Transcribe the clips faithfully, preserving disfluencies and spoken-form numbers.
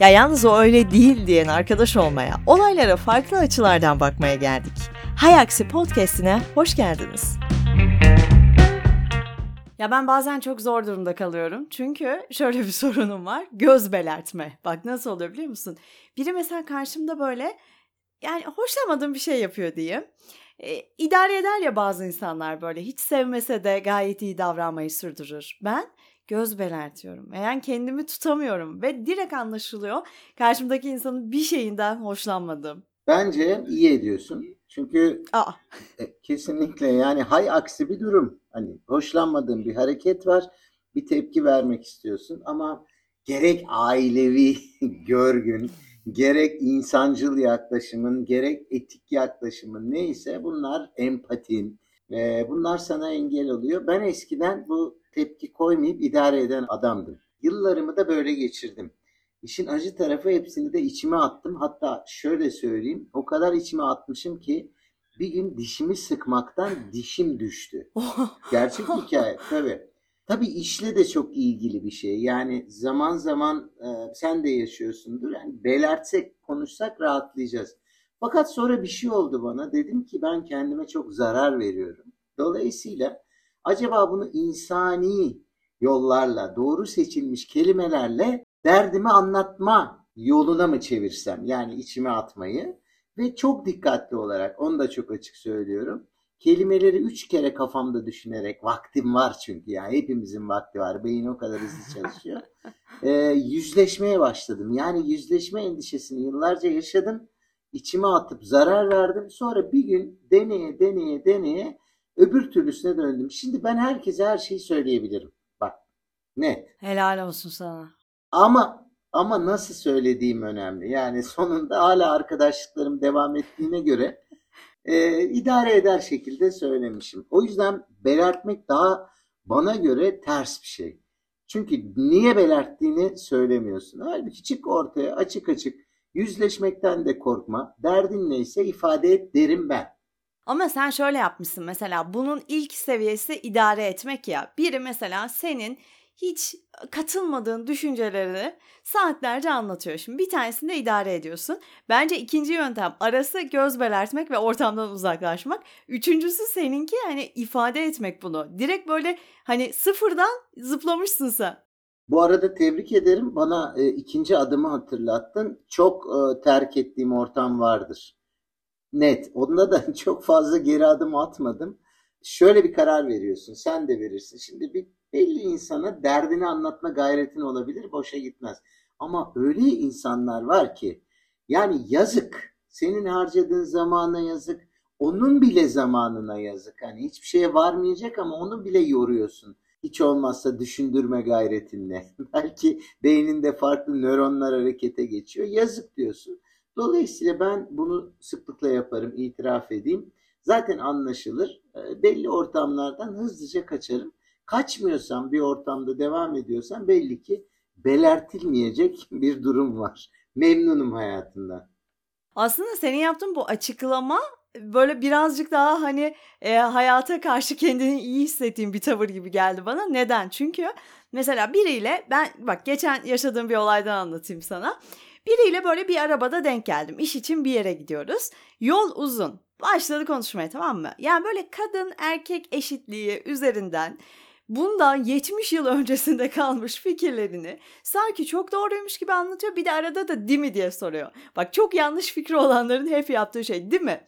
Ya yalnız o öyle değil diyen arkadaş olmaya, olaylara farklı açılardan bakmaya geldik. Hayaksi Podcast'ine hoş geldiniz. Ya ben bazen çok zor durumda kalıyorum. Çünkü şöyle bir sorunum var. Göz belertme. Bak nasıl oluyor biliyor musun? Biri mesela karşımda böyle yani hoşlanmadığım bir şey yapıyor diyeyim. E, idare eder ya bazı insanlar böyle. Hiç sevmese de gayet iyi davranmayı sürdürür. Ben göz belertiyorum. Yani kendimi tutamıyorum ve direkt anlaşılıyor karşımdaki insanın bir şeyinden hoşlanmadım. Bence iyi ediyorsun. Çünkü Aa. E, kesinlikle yani hay aksi bir durum. Hani hoşlanmadığın bir hareket var, bir tepki vermek istiyorsun ama gerek ailevi görgün, gerek insancıl yaklaşımın, gerek etik yaklaşımın neyse bunlar empatin. E, bunlar sana engel oluyor. Ben eskiden bu tepki koymayıp idare eden adamdım. Yıllarımı da böyle geçirdim. İşin acı tarafı hepsini de içime attım. Hatta şöyle söyleyeyim. O kadar içime atmışım ki bir gün dişimi sıkmaktan dişim düştü. Gerçek hikaye tabii. Tabii işle de çok ilgili bir şey. Yani zaman zaman e, sen de yaşıyorsundur. Yani belertsek, konuşsak rahatlayacağız. Fakat sonra bir şey oldu bana. Dedim ki ben kendime çok zarar veriyorum. Dolayısıyla acaba bunu insani yollarla, doğru seçilmiş kelimelerle derdimi anlatma yoluna mı çevirsem? Yani içime atmayı ve çok dikkatli olarak, onu da çok açık söylüyorum. Kelimeleri üç kere kafamda düşünerek, vaktim var çünkü yani hepimizin vakti var. Beyin o kadar hızlı çalışıyor. E, yüzleşmeye başladım. Yani yüzleşme endişesini yıllarca yaşadım. İçime atıp zarar verdim. Sonra bir gün deneye deneye deneye öbür türlüsüne döndüm. Şimdi ben herkese her şeyi söyleyebilirim. Bak ne? Helal olsun sana. Ama ama nasıl söylediğim önemli. Yani sonunda hala arkadaşlıklarım devam ettiğine göre e, idare eder şekilde söylemişim. O yüzden belirtmek daha bana göre ters bir şey. Çünkü niye belirttiğini söylemiyorsun. Halbuki çık ortaya açık açık, yüzleşmekten de korkma. Derdin neyse ifade et derim ben. Ama sen şöyle yapmışsın mesela, bunun ilk seviyesi idare etmek ya. Biri mesela senin hiç katılmadığın düşüncelerini saatlerce anlatıyor. Şimdi bir tanesini de idare ediyorsun. Bence ikinci yöntem arası göz belertmek ve ortamdan uzaklaşmak. Üçüncüsü seninki hani ifade etmek bunu. Direkt böyle hani sıfırdan zıplamışsın sen. Bu arada tebrik ederim. Bana e, ikinci adımı hatırlattın. Çok e, terk ettiğim ortam vardır. Net. Onda da çok fazla geri adım atmadım. Şöyle bir karar veriyorsun. Sen de verirsin. Şimdi bir belli insana derdini anlatma gayretin olabilir, boşa gitmez. Ama öyle insanlar var ki yani yazık. Senin harcadığın zamana yazık. Onun bile zamanına yazık. Hani hiçbir şeye varmayacak ama onu bile yoruyorsun. Hiç olmazsa düşündürme gayretinle. Belki beyninde farklı nöronlar harekete geçiyor. Yazık diyorsun. Dolayısıyla ben bunu sıklıkla yaparım, itiraf edeyim. Zaten anlaşılır. Belli ortamlardan hızlıca kaçarım. Kaçmıyorsam, bir ortamda devam ediyorsam belli ki belirtilmeyecek bir durum var. Memnunum hayatımdan. Aslında senin yaptığın bu açıklama böyle birazcık daha hani e, hayata karşı kendini iyi hissettiğin bir tavır gibi geldi bana. Neden? Çünkü mesela biriyle ben bak geçen yaşadığım bir olaydan anlatayım sana. Biriyle böyle bir arabada denk geldim. İş için bir yere gidiyoruz. Yol uzun. Başladı konuşmaya, tamam mı? Yani böyle kadın erkek eşitliği üzerinden bundan yetmiş yıl öncesinde kalmış fikirlerini sanki çok doğruymuş gibi anlatıyor. Bir de arada da değil mi diye soruyor. Bak çok yanlış fikri olanların hep yaptığı şey değil mi?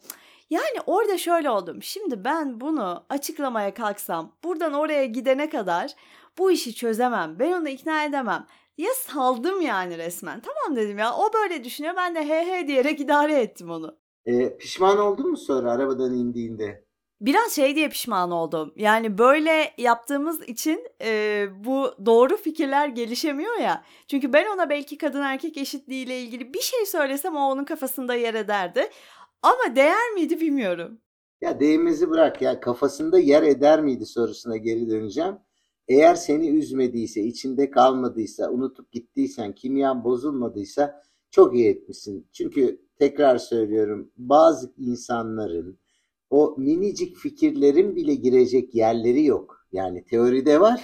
Yani orada şöyle oldum. Şimdi ben bunu açıklamaya kalksam buradan oraya gidene kadar bu işi çözemem. Ben onu ikna edemem. Ya saldım yani resmen. Tamam dedim ya, o böyle düşünüyor. Ben de he he diyerek idare ettim onu. E, pişman oldun mu sonra arabadan indiğinde? Biraz şey diye pişman oldum. Yani böyle yaptığımız için e, bu doğru fikirler gelişemiyor ya. Çünkü ben ona belki kadın erkek eşitliği ile ilgili bir şey söylesem o onun kafasında yer ederdi. Ama değer miydi bilmiyorum. Ya değmezi bırak ya, kafasında yer eder miydi sorusuna geri döneceğim. Eğer seni üzmediyse, içinde kalmadıysa, unutup gittiysen, kimyan bozulmadıysa çok iyi etmişsin. Çünkü tekrar söylüyorum, bazı insanların o minicik fikirlerin bile girecek yerleri yok. Yani teoride var,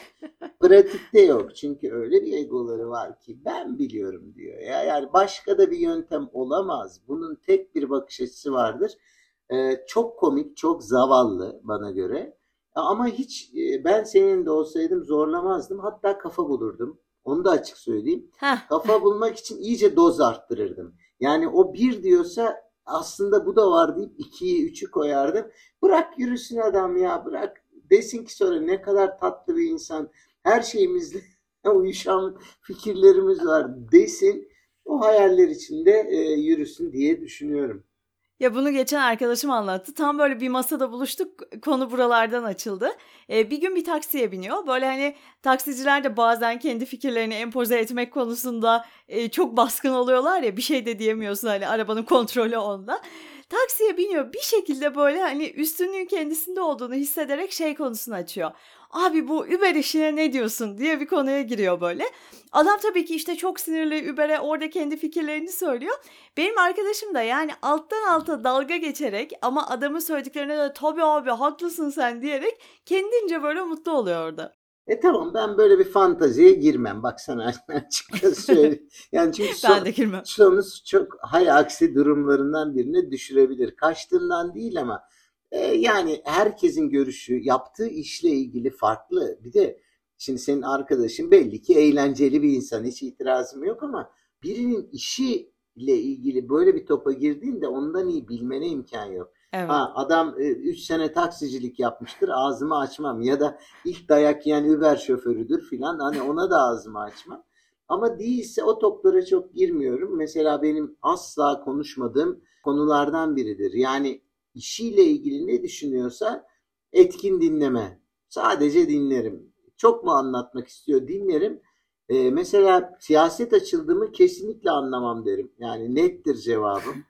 pratikte yok. Çünkü öyle bir egoları var ki ben biliyorum diyor. Ya yani başka da bir yöntem olamaz. Bunun tek bir bakış açısı vardır. Ee, çok komik, çok zavallı bana göre. Ama hiç ben senin de olsaydım zorlamazdım. Hatta kafa bulurdum. Onu da açık söyleyeyim. Kafa bulmak için iyice doz arttırırdım. Yani o bir diyorsa aslında bu da var deyip ikiyi üçü koyardım. Bırak yürüsün adam ya, bırak. Desin ki sonra ne kadar tatlı bir insan. Her şeyimizle uyuşan fikirlerimiz var desin. O hayaller içinde yürüsün diye düşünüyorum. Ya bunu geçen arkadaşım anlattı. Tam böyle bir masada buluştuk. Konu buralardan açıldı. Ee, bir gün bir taksiye biniyor. Böyle hani taksiciler de bazen kendi fikirlerini empoze etmek konusunda e, çok baskın oluyorlar ya. Bir şey de diyemiyorsun, hani arabanın kontrolü onda. Taksiye biniyor. Bir şekilde böyle hani üstünlüğün kendisinde olduğunu hissederek şey konusunu açıyor. Abi bu Uber işine ne diyorsun diye bir konuya giriyor böyle. Adam tabii ki işte çok sinirli Uber'e, orada kendi fikirlerini söylüyor. Benim arkadaşım da yani alttan alta dalga geçerek ama adamın söylediklerine de tabii abi haklısın sen diyerek kendince böyle mutlu oluyor orada. E tamam, ben böyle bir fanteziye girmem. Baksana açıkçası söyleyeyim. Yani çünkü son, sonumuz çok hay aksi durumlarından birine düşürebilir. Kaçtığından değil ama e, yani herkesin görüşü yaptığı işle ilgili farklı. Bir de şimdi senin arkadaşın belli ki eğlenceli bir insan, hiç itirazım yok ama birinin işiyle ilgili böyle bir topa girdiğinde ondan iyi bilmene imkan yok. Evet. Ha, adam üç sene taksicilik yapmıştır, ağzımı açmam, ya da ilk dayak yiyen Uber şoförüdür filan, hani ona da ağzımı açmam. Ama değilse o toplara çok girmiyorum. Mesela benim asla konuşmadığım konulardan biridir. Yani işiyle ilgili ne düşünüyorsa etkin dinleme. Sadece dinlerim. Çok mu anlatmak istiyor, dinlerim. Ee, mesela siyaset açıldığımı kesinlikle anlamam derim. Yani nettir cevabım.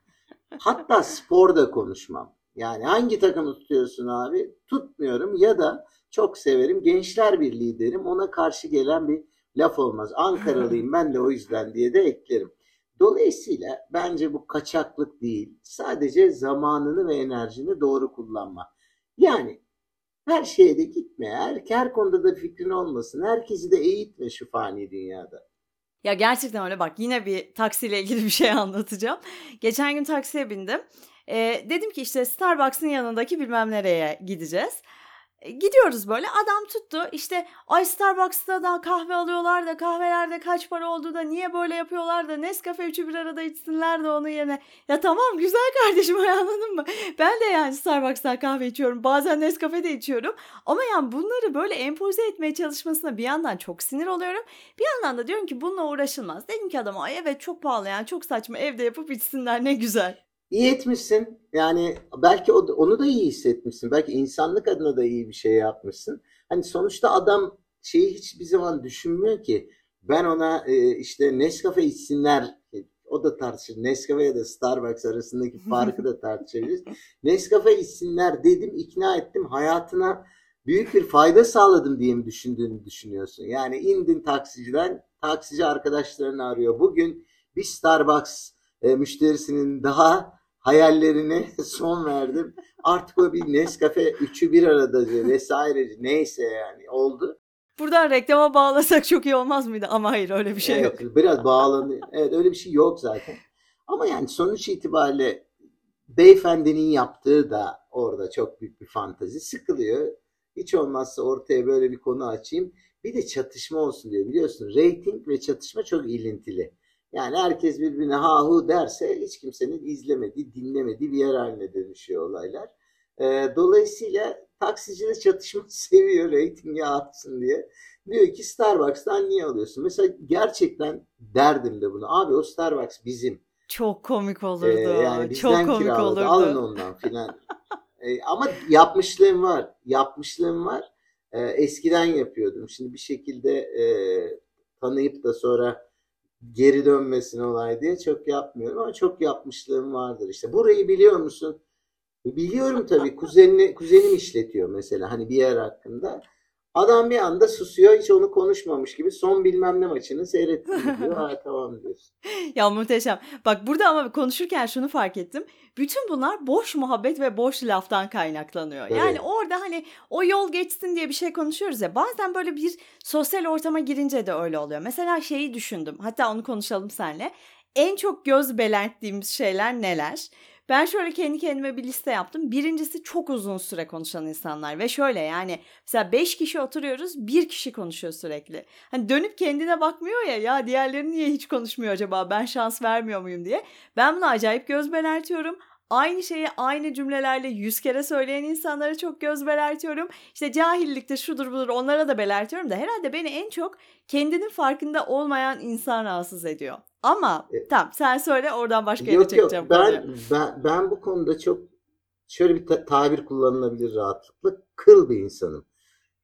Hatta spor da konuşmam. Yani hangi takımı tutuyorsun abi? Tutmuyorum, ya da çok severim Gençlerbirliği derim. Ona karşı gelen bir laf olmaz. Ankaralıyım ben de o yüzden diye de eklerim. Dolayısıyla bence bu kaçaklık değil. Sadece zamanını ve enerjini doğru kullanma. Yani her şeye de gitme. Her, her konuda da fikrin olmasın. Herkesi de eğitme şu fani dünyada. Ya gerçekten öyle. Bak yine bir taksiyle ilgili bir şey anlatacağım. Geçen gün taksiye bindim. Ee, dedim ki işte Starbucks'ın yanındaki bilmem nereye gideceğiz. Ee, gidiyoruz böyle. Adam tuttu işte, ay Starbucks'ta da kahve alıyorlar da kahvelerde kaç para olduğu da niye böyle yapıyorlar da Nescafe üçü bir arada içsinler de onun yerine. Ya tamam güzel kardeşim, anladın mı? Ben de yani Starbucks'ta kahve içiyorum. Bazen Nescafe de içiyorum. Ama yani bunları böyle empoze etmeye çalışmasına bir yandan çok sinir oluyorum. Bir yandan da diyorum ki bununla uğraşılmaz. Dedim ki adama, ay evet çok pahalı yani çok saçma, evde yapıp içsinler ne güzel. İyi etmişsin. Yani belki onu da iyi hissetmişsin. Belki insanlık adına da iyi bir şey yapmışsın. Hani sonuçta adam şeyi hiçbir zaman düşünmüyor ki ben ona işte Nescafe içsinler, o da tartışır. Nescafe ya da Starbucks arasındaki farkı da tartışabiliriz. Nescafe içsinler dedim, ikna ettim. Hayatına büyük bir fayda sağladım diye mi düşündüğünü düşünüyorsun? Yani indin taksiciden, taksici arkadaşlarını arıyor. Bugün bir Starbucks E, müşterisinin daha hayallerine son verdim. Artık o bir Nescafe üçü bir aradacı vesaireci neyse yani oldu. Buradan reklama bağlasak çok iyi olmaz mıydı? Ama hayır öyle bir şey evet, yok. Biraz bağlanıyor. Evet öyle bir şey yok zaten. Ama yani sonuç itibariyle beyefendinin yaptığı da orada çok büyük bir fantezi. Sıkılıyor. Hiç olmazsa ortaya böyle bir konu açayım. Bir de çatışma olsun diyor. Biliyorsun reyting ve çatışma çok ilintili. Yani herkes birbirine ha hu derse hiç kimsenin izlemediği, dinlemediği bir yer haline dönüşüyor olaylar. Ee, dolayısıyla taksici de çatışma seviyor reytingi artsın diye. Diyor ki Starbucks'tan niye alıyorsun? Mesela gerçekten derdim de bunu. Abi o Starbucks bizim. Çok komik olurdu. Ee, yani bizden çok komik olurdu. Alın ondan filan. ee, ama yapmışlığım var. Yapmışlığım var. Ee, eskiden yapıyordum. Şimdi bir şekilde e, tanıyıp da sonra geri dönmesin olay diye çok yapmıyorum ama çok yapmışlığım vardır. İşte burayı biliyor musun? Biliyorum tabii. Kuzenini, kuzenim işletiyor mesela hani bir yer hakkında. Adam bir anda susuyor, hiç onu konuşmamış gibi son bilmem ne maçını seyrettim diyor. Ha tamam diyorsun. Ya muhteşem. Bak burada ama konuşurken şunu fark ettim. Bütün bunlar boş muhabbet ve boş laftan kaynaklanıyor. Evet. Yani orada hani o yol geçsin diye bir şey konuşuyoruz ya. Bazen böyle bir sosyal ortama girince de öyle oluyor. Mesela şeyi düşündüm. Hatta onu konuşalım seninle. En çok göz belerttiğimiz şeyler neler? Ben şöyle kendi kendime bir liste yaptım. Birincisi çok uzun süre konuşan insanlar ve şöyle yani mesela beş kişi oturuyoruz, bir kişi konuşuyor sürekli. Hani dönüp kendine bakmıyor ya, ya diğerleri niye hiç konuşmuyor acaba, ben şans vermiyor muyum diye. Ben bunu acayip göz belertiyorum. Aynı şeyi aynı cümlelerle yüz kere söyleyen insanlara çok göz belertiyorum. İşte cahillikte şudur budur onlara da belertiyorum da herhalde beni en çok kendinin farkında olmayan insan rahatsız ediyor. Ama e, tamam sen söyle, oradan başka yere çekeceğim. Yok ben, ben, ben bu konuda çok şöyle bir ta- tabir kullanılabilir rahatlıkla, kıl bir insanım.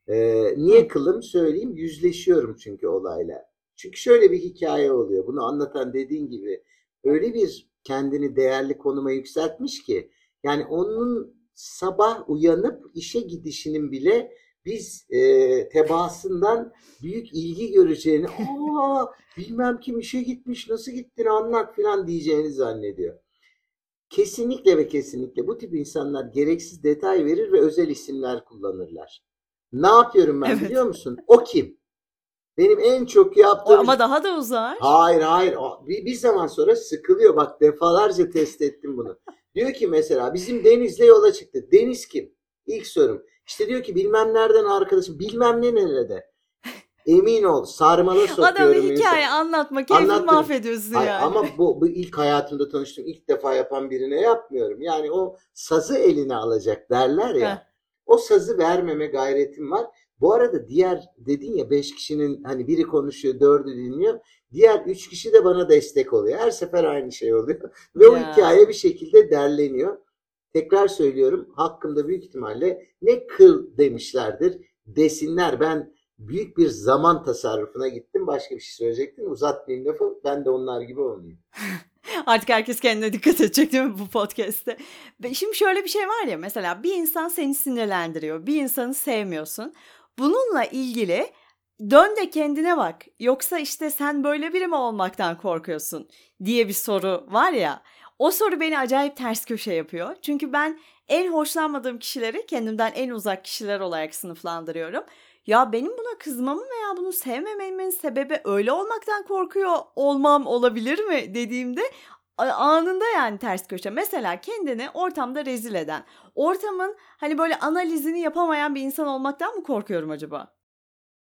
Ee, niye Hı. kılım söyleyeyim, yüzleşiyorum çünkü olayla. Çünkü şöyle bir hikaye oluyor, bunu anlatan dediğin gibi öyle bir kendini değerli konuma yükseltmiş ki yani onun sabah uyanıp işe gidişinin bile biz e, tebaasından büyük ilgi göreceğini, aa bilmem kim işe gitmiş, nasıl gittin anlat falan diyeceğini zannediyor. Kesinlikle ve kesinlikle bu tip insanlar gereksiz detay verir ve özel isimler kullanırlar. Ne yapıyorum ben evet. biliyor musun? O kim? Benim en çok yaptığım... Ama daha da uzar. Hayır hayır. Bir, bir zaman sonra sıkılıyor. Bak defalarca test ettim bunu. Diyor ki mesela bizim Deniz'le yola çıktı. Deniz kim? İlk sorum. İşte diyor ki bilmem nereden arkadaşım. Bilmem ne nerede. Emin ol sarmala sokuyorum. Adamı hikaye insan. Anlatma. Keyfini mahvediyorsun hayır, yani. Ama bu, bu ilk hayatımda tanıştığım ilk defa yapan birine yapmıyorum. Yani o sazı eline alacak derler ya. Heh. O sazı vermeme gayretim var. Bu arada diğer dedin ya beş kişinin hani biri konuşuyor, dördü dinliyor. Diğer üç kişi de bana destek oluyor. Her sefer aynı şey oluyor. Ve ya. O hikaye bir şekilde derleniyor. Tekrar söylüyorum, hakkımda büyük ihtimalle ne kıl demişlerdir desinler. Ben büyük bir zaman tasarrufuna gittim. Başka bir şey söyleyecektim. Uzatmayayım lafı. Ben de onlar gibi olmayayım. Artık herkes kendine dikkat edecek değil mi bu podcast'te? Şimdi şöyle bir şey var ya, mesela bir insan seni sinirlendiriyor. Bir insanı sevmiyorsun. Bununla ilgili dön de kendine bak, yoksa işte sen böyle biri mi olmaktan korkuyorsun diye bir soru var ya, o soru beni acayip ters köşe yapıyor. Çünkü ben en hoşlanmadığım kişileri kendimden en uzak kişiler olarak sınıflandırıyorum. Ya benim buna kızmamın veya bunu sevmememin sebebi öyle olmaktan korkuyor olmam olabilir mi dediğimde anında yani ters köşe. Mesela kendini ortamda rezil eden, ortamın hani böyle analizini yapamayan bir insan olmaktan mı korkuyorum acaba?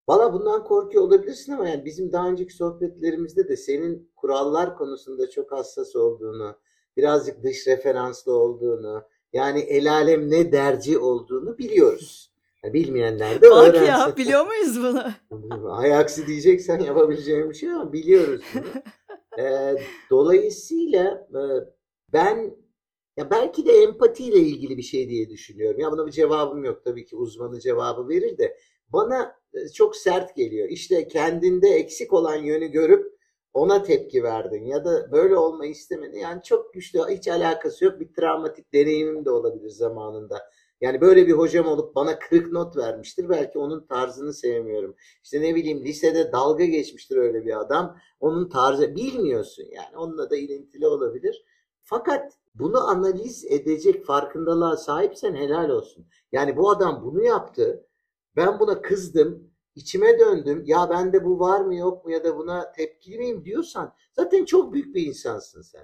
Valla bundan korkuyor olabilirsin ama yani bizim daha önceki sohbetlerimizde de senin kurallar konusunda çok hassas olduğunu, birazcık dış referanslı olduğunu, yani el alem ne derci olduğunu biliyoruz. Yani bilmeyenler de öğrensin. Bak ya, biliyor muyuz bunu? Hay aksi diyeceksen yapabileceğim bir şey ama biliyoruz bunu. E, dolayısıyla e, ben ya belki de empatiyle ilgili bir şey diye düşünüyorum. Ya buna bir cevabım yok tabii ki, uzmanı cevabı verir de bana e, çok sert geliyor. İşte kendinde eksik olan yönü görüp ona tepki verdin ya da böyle olmayı istemedin. Yani çok güçlü, hiç alakası yok, bir travmatik deneyimim de olabilir zamanında. Yani böyle bir hocam olup bana kırık not vermiştir. Belki onun tarzını sevmiyorum. İşte ne bileyim lisede dalga geçmiştir öyle bir adam. Onun tarzı bilmiyorsun yani. Onunla da ilintili olabilir. Fakat bunu analiz edecek farkındalığa sahipsen helal olsun. Yani bu adam bunu yaptı. Ben buna kızdım. İçime döndüm. Ya bende bu var mı yok mu ya da buna tepkili miyim diyorsan zaten çok büyük bir insansın sen.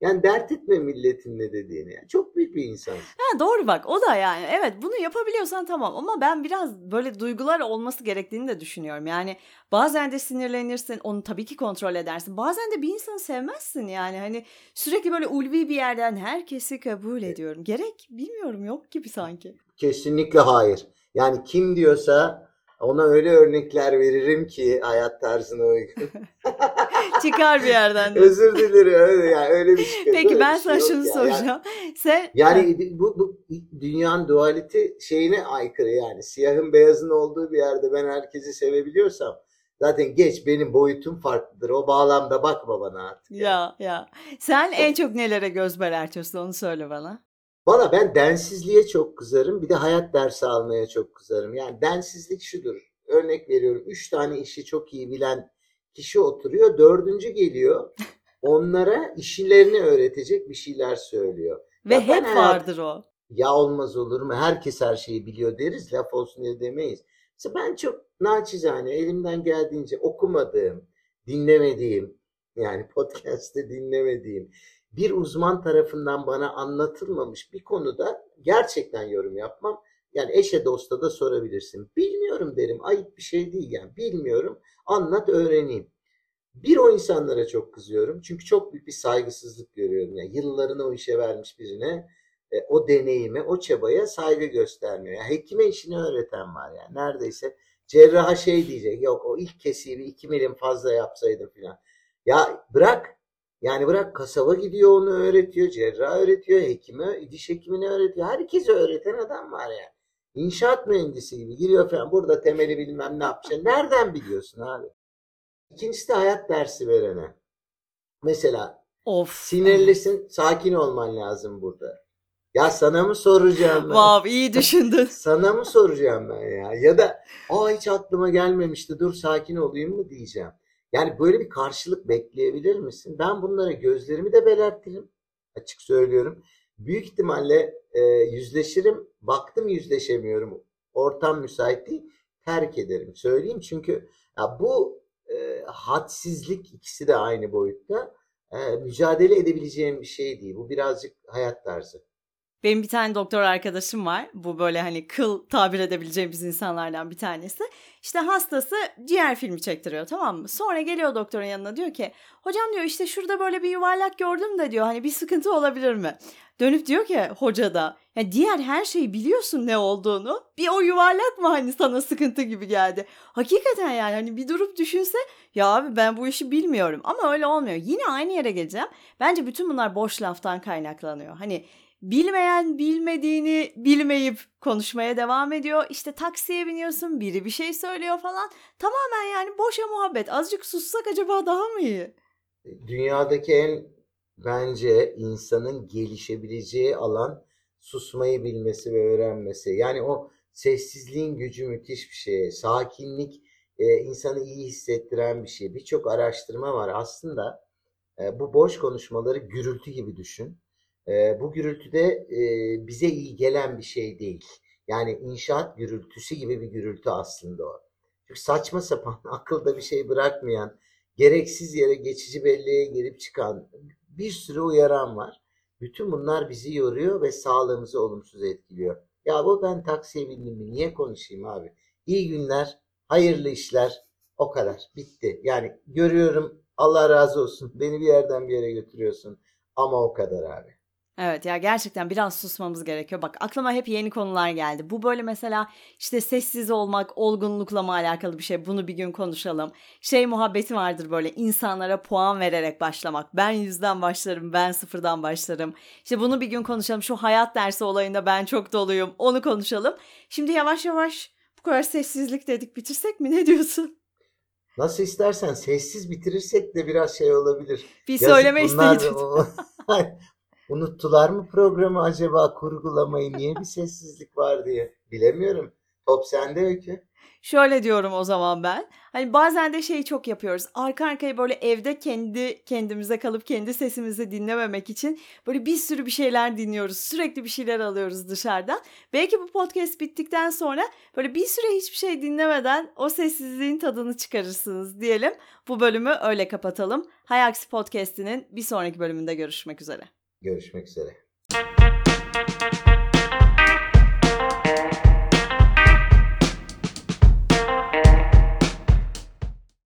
Yani dert etme milletin ne dediğini. Yani çok büyük bir insan. Ha doğru bak, o da yani evet, bunu yapabiliyorsan tamam, ama ben biraz böyle duygular olması gerektiğini de düşünüyorum. Yani bazen de sinirlenirsin, onu tabii ki kontrol edersin. Bazen de bir insanı sevmezsin yani, hani sürekli böyle ulvi bir yerden herkesi kabul ediyorum. Gerek bilmiyorum yok gibi sanki. Kesinlikle hayır. Yani kim diyorsa ona öyle örnekler veririm ki hayat tarzına uygun. Çıkar bir yerden. Özür dilerim. Öyle, yani öyle bir şey. Peki öyle ben şey sana şunu ya. soracağım. Yani, Sen... yani bu, bu dünyanın dualiti şeyine aykırı yani. Siyahın beyazın olduğu bir yerde ben herkesi sevebiliyorsam zaten geç, benim boyutum farklıdır. O bağlamda bakma bana artık. Yani. Ya ya. Sen en çok nelere göz belertiyorsun, onu söyle bana. Valla ben densizliğe çok kızarım. Bir de hayat dersi almaya çok kızarım. Yani densizlik şudur. Örnek veriyorum. Üç tane işi çok iyi bilen kişi oturuyor. Dördüncü geliyor. Onlara işlerini öğretecek bir şeyler söylüyor. Ve ya hep hayat... vardır o. Ya olmaz olur mu? Herkes her şeyi biliyor deriz. Laf olsun diye demeyiz. İşte ben çok naçizane elimden geldiğince okumadığım, dinlemediğim, yani podcast'te dinlemediğim, bir uzman tarafından bana anlatılmamış bir konuda gerçekten yorum yapmam. Yani eşe dosta da sorabilirsin. Bilmiyorum derim. Ayıp bir şey değil yani. Bilmiyorum. Anlat öğreneyim. Bir o insanlara çok kızıyorum. Çünkü çok büyük bir saygısızlık görüyorum. Yani yıllarını o işe vermiş birine e, o deneyime, o çabaya saygı göstermiyor. Yani hekime işini öğreten var yani. Neredeyse cerraha şey diyecek. Yok o ilk kesiyi iki milim fazla yapsaydım falan. Ya bırak. Yani bırak kasaba gidiyor onu öğretiyor, cerrah öğretiyor, hekime, diş hekimini öğretiyor. Herkese öğreten adam var yani. İnşaat mühendisi gibi giriyor falan. Burada temeli bilmem ne yapacak. Nereden biliyorsun abi? İkincisi de hayat dersi verene. Mesela of, sinirlisin, sakin olman lazım burada. Ya sana mı soracağım ben? Vav, iyi düşündün. Sana mı soracağım ben ya? Ya da aa hiç aklıma gelmemişti dur sakin olayım mı diyeceğim. Yani böyle bir karşılık bekleyebilir misin? Ben bunlara gözlerimi de belertirim. Açık söylüyorum. Büyük ihtimalle e, yüzleşirim. Baktım yüzleşemiyorum. Ortam müsait değil. Terk ederim. Söyleyeyim çünkü ya bu e, hadsizlik ikisi de aynı boyutta. E, mücadele edebileceğim bir şey değil. Bu birazcık hayat tarzı. Benim bir tane doktor arkadaşım var. Bu böyle hani kıl tabir edebileceğimiz insanlardan bir tanesi. İşte hastası ciğer filmi çektiriyor, tamam mı? Sonra geliyor doktorun yanına, diyor ki hocam diyor işte şurada böyle bir yuvarlak gördüm de diyor hani bir sıkıntı olabilir mi? Dönüp diyor ki hoca da yani diğer her şeyi biliyorsun ne olduğunu, bir o yuvarlak mı hani sana sıkıntı gibi geldi. Hakikaten yani hani bir durup düşünse ya abi ben bu işi bilmiyorum ama öyle olmuyor. Yine aynı yere geleceğim. Bence bütün bunlar boş laftan kaynaklanıyor. Hani bilmeyen bilmediğini bilmeyip konuşmaya devam ediyor. İşte taksiye biniyorsun, biri bir şey söylüyor falan. Tamamen yani boşa muhabbet. Azıcık sussak acaba daha mı iyi? Dünyadaki en bence insanın gelişebileceği alan susmayı bilmesi ve öğrenmesi. Yani o sessizliğin gücü müthiş bir şey. Sakinlik insanı iyi hissettiren bir şey. Birçok araştırma var aslında. Bu boş konuşmaları gürültü gibi düşün. Bu gürültüde bize iyi gelen bir şey değil. Yani inşaat gürültüsü gibi bir gürültü aslında o. Çünkü saçma sapan, akılda bir şey bırakmayan, gereksiz yere geçici belleğe girip çıkan bir sürü uyaran var. Bütün bunlar bizi yoruyor ve sağlığımızı olumsuz etkiliyor. Ya bu ben taksiye bindim mi? Niye konuşayım abi? İyi günler, hayırlı işler, o kadar. Bitti. Yani görüyorum, Allah razı olsun. Beni bir yerden bir yere götürüyorsun. Ama o kadar abi. Evet ya gerçekten biraz susmamız gerekiyor. Bak aklıma hep yeni konular geldi. Bu böyle mesela işte sessiz olmak olgunlukla mı alakalı bir şey? Bunu bir gün konuşalım. Şey muhabbeti vardır böyle insanlara puan vererek başlamak. Ben yüzden başlarım, ben sıfırdan başlarım. İşte bunu bir gün konuşalım. Şu hayat dersi olayında ben çok doluyum. Onu konuşalım. Şimdi yavaş yavaş bu kadar sessizlik dedik. Bitirsek mi? Ne diyorsun? Nasıl istersen sessiz bitirirsek de biraz şey olabilir. Bir söyleme isteydim. Unuttular mı programı acaba kurgulamayı? Niye bir sessizlik var diye? Bilemiyorum. Top sende Öykü. Şöyle diyorum o zaman ben. Hani bazen de şeyi çok yapıyoruz. Arka arkaya böyle evde kendi kendimize kalıp kendi sesimizi dinlememek için böyle bir sürü bir şeyler dinliyoruz. Sürekli bir şeyler alıyoruz dışarıdan. Belki bu podcast bittikten sonra böyle bir süre hiçbir şey dinlemeden o sessizliğin tadını çıkarırsınız diyelim. Bu bölümü öyle kapatalım. Hayaksi Podcast'inin bir sonraki bölümünde görüşmek üzere. Görüşmek üzere.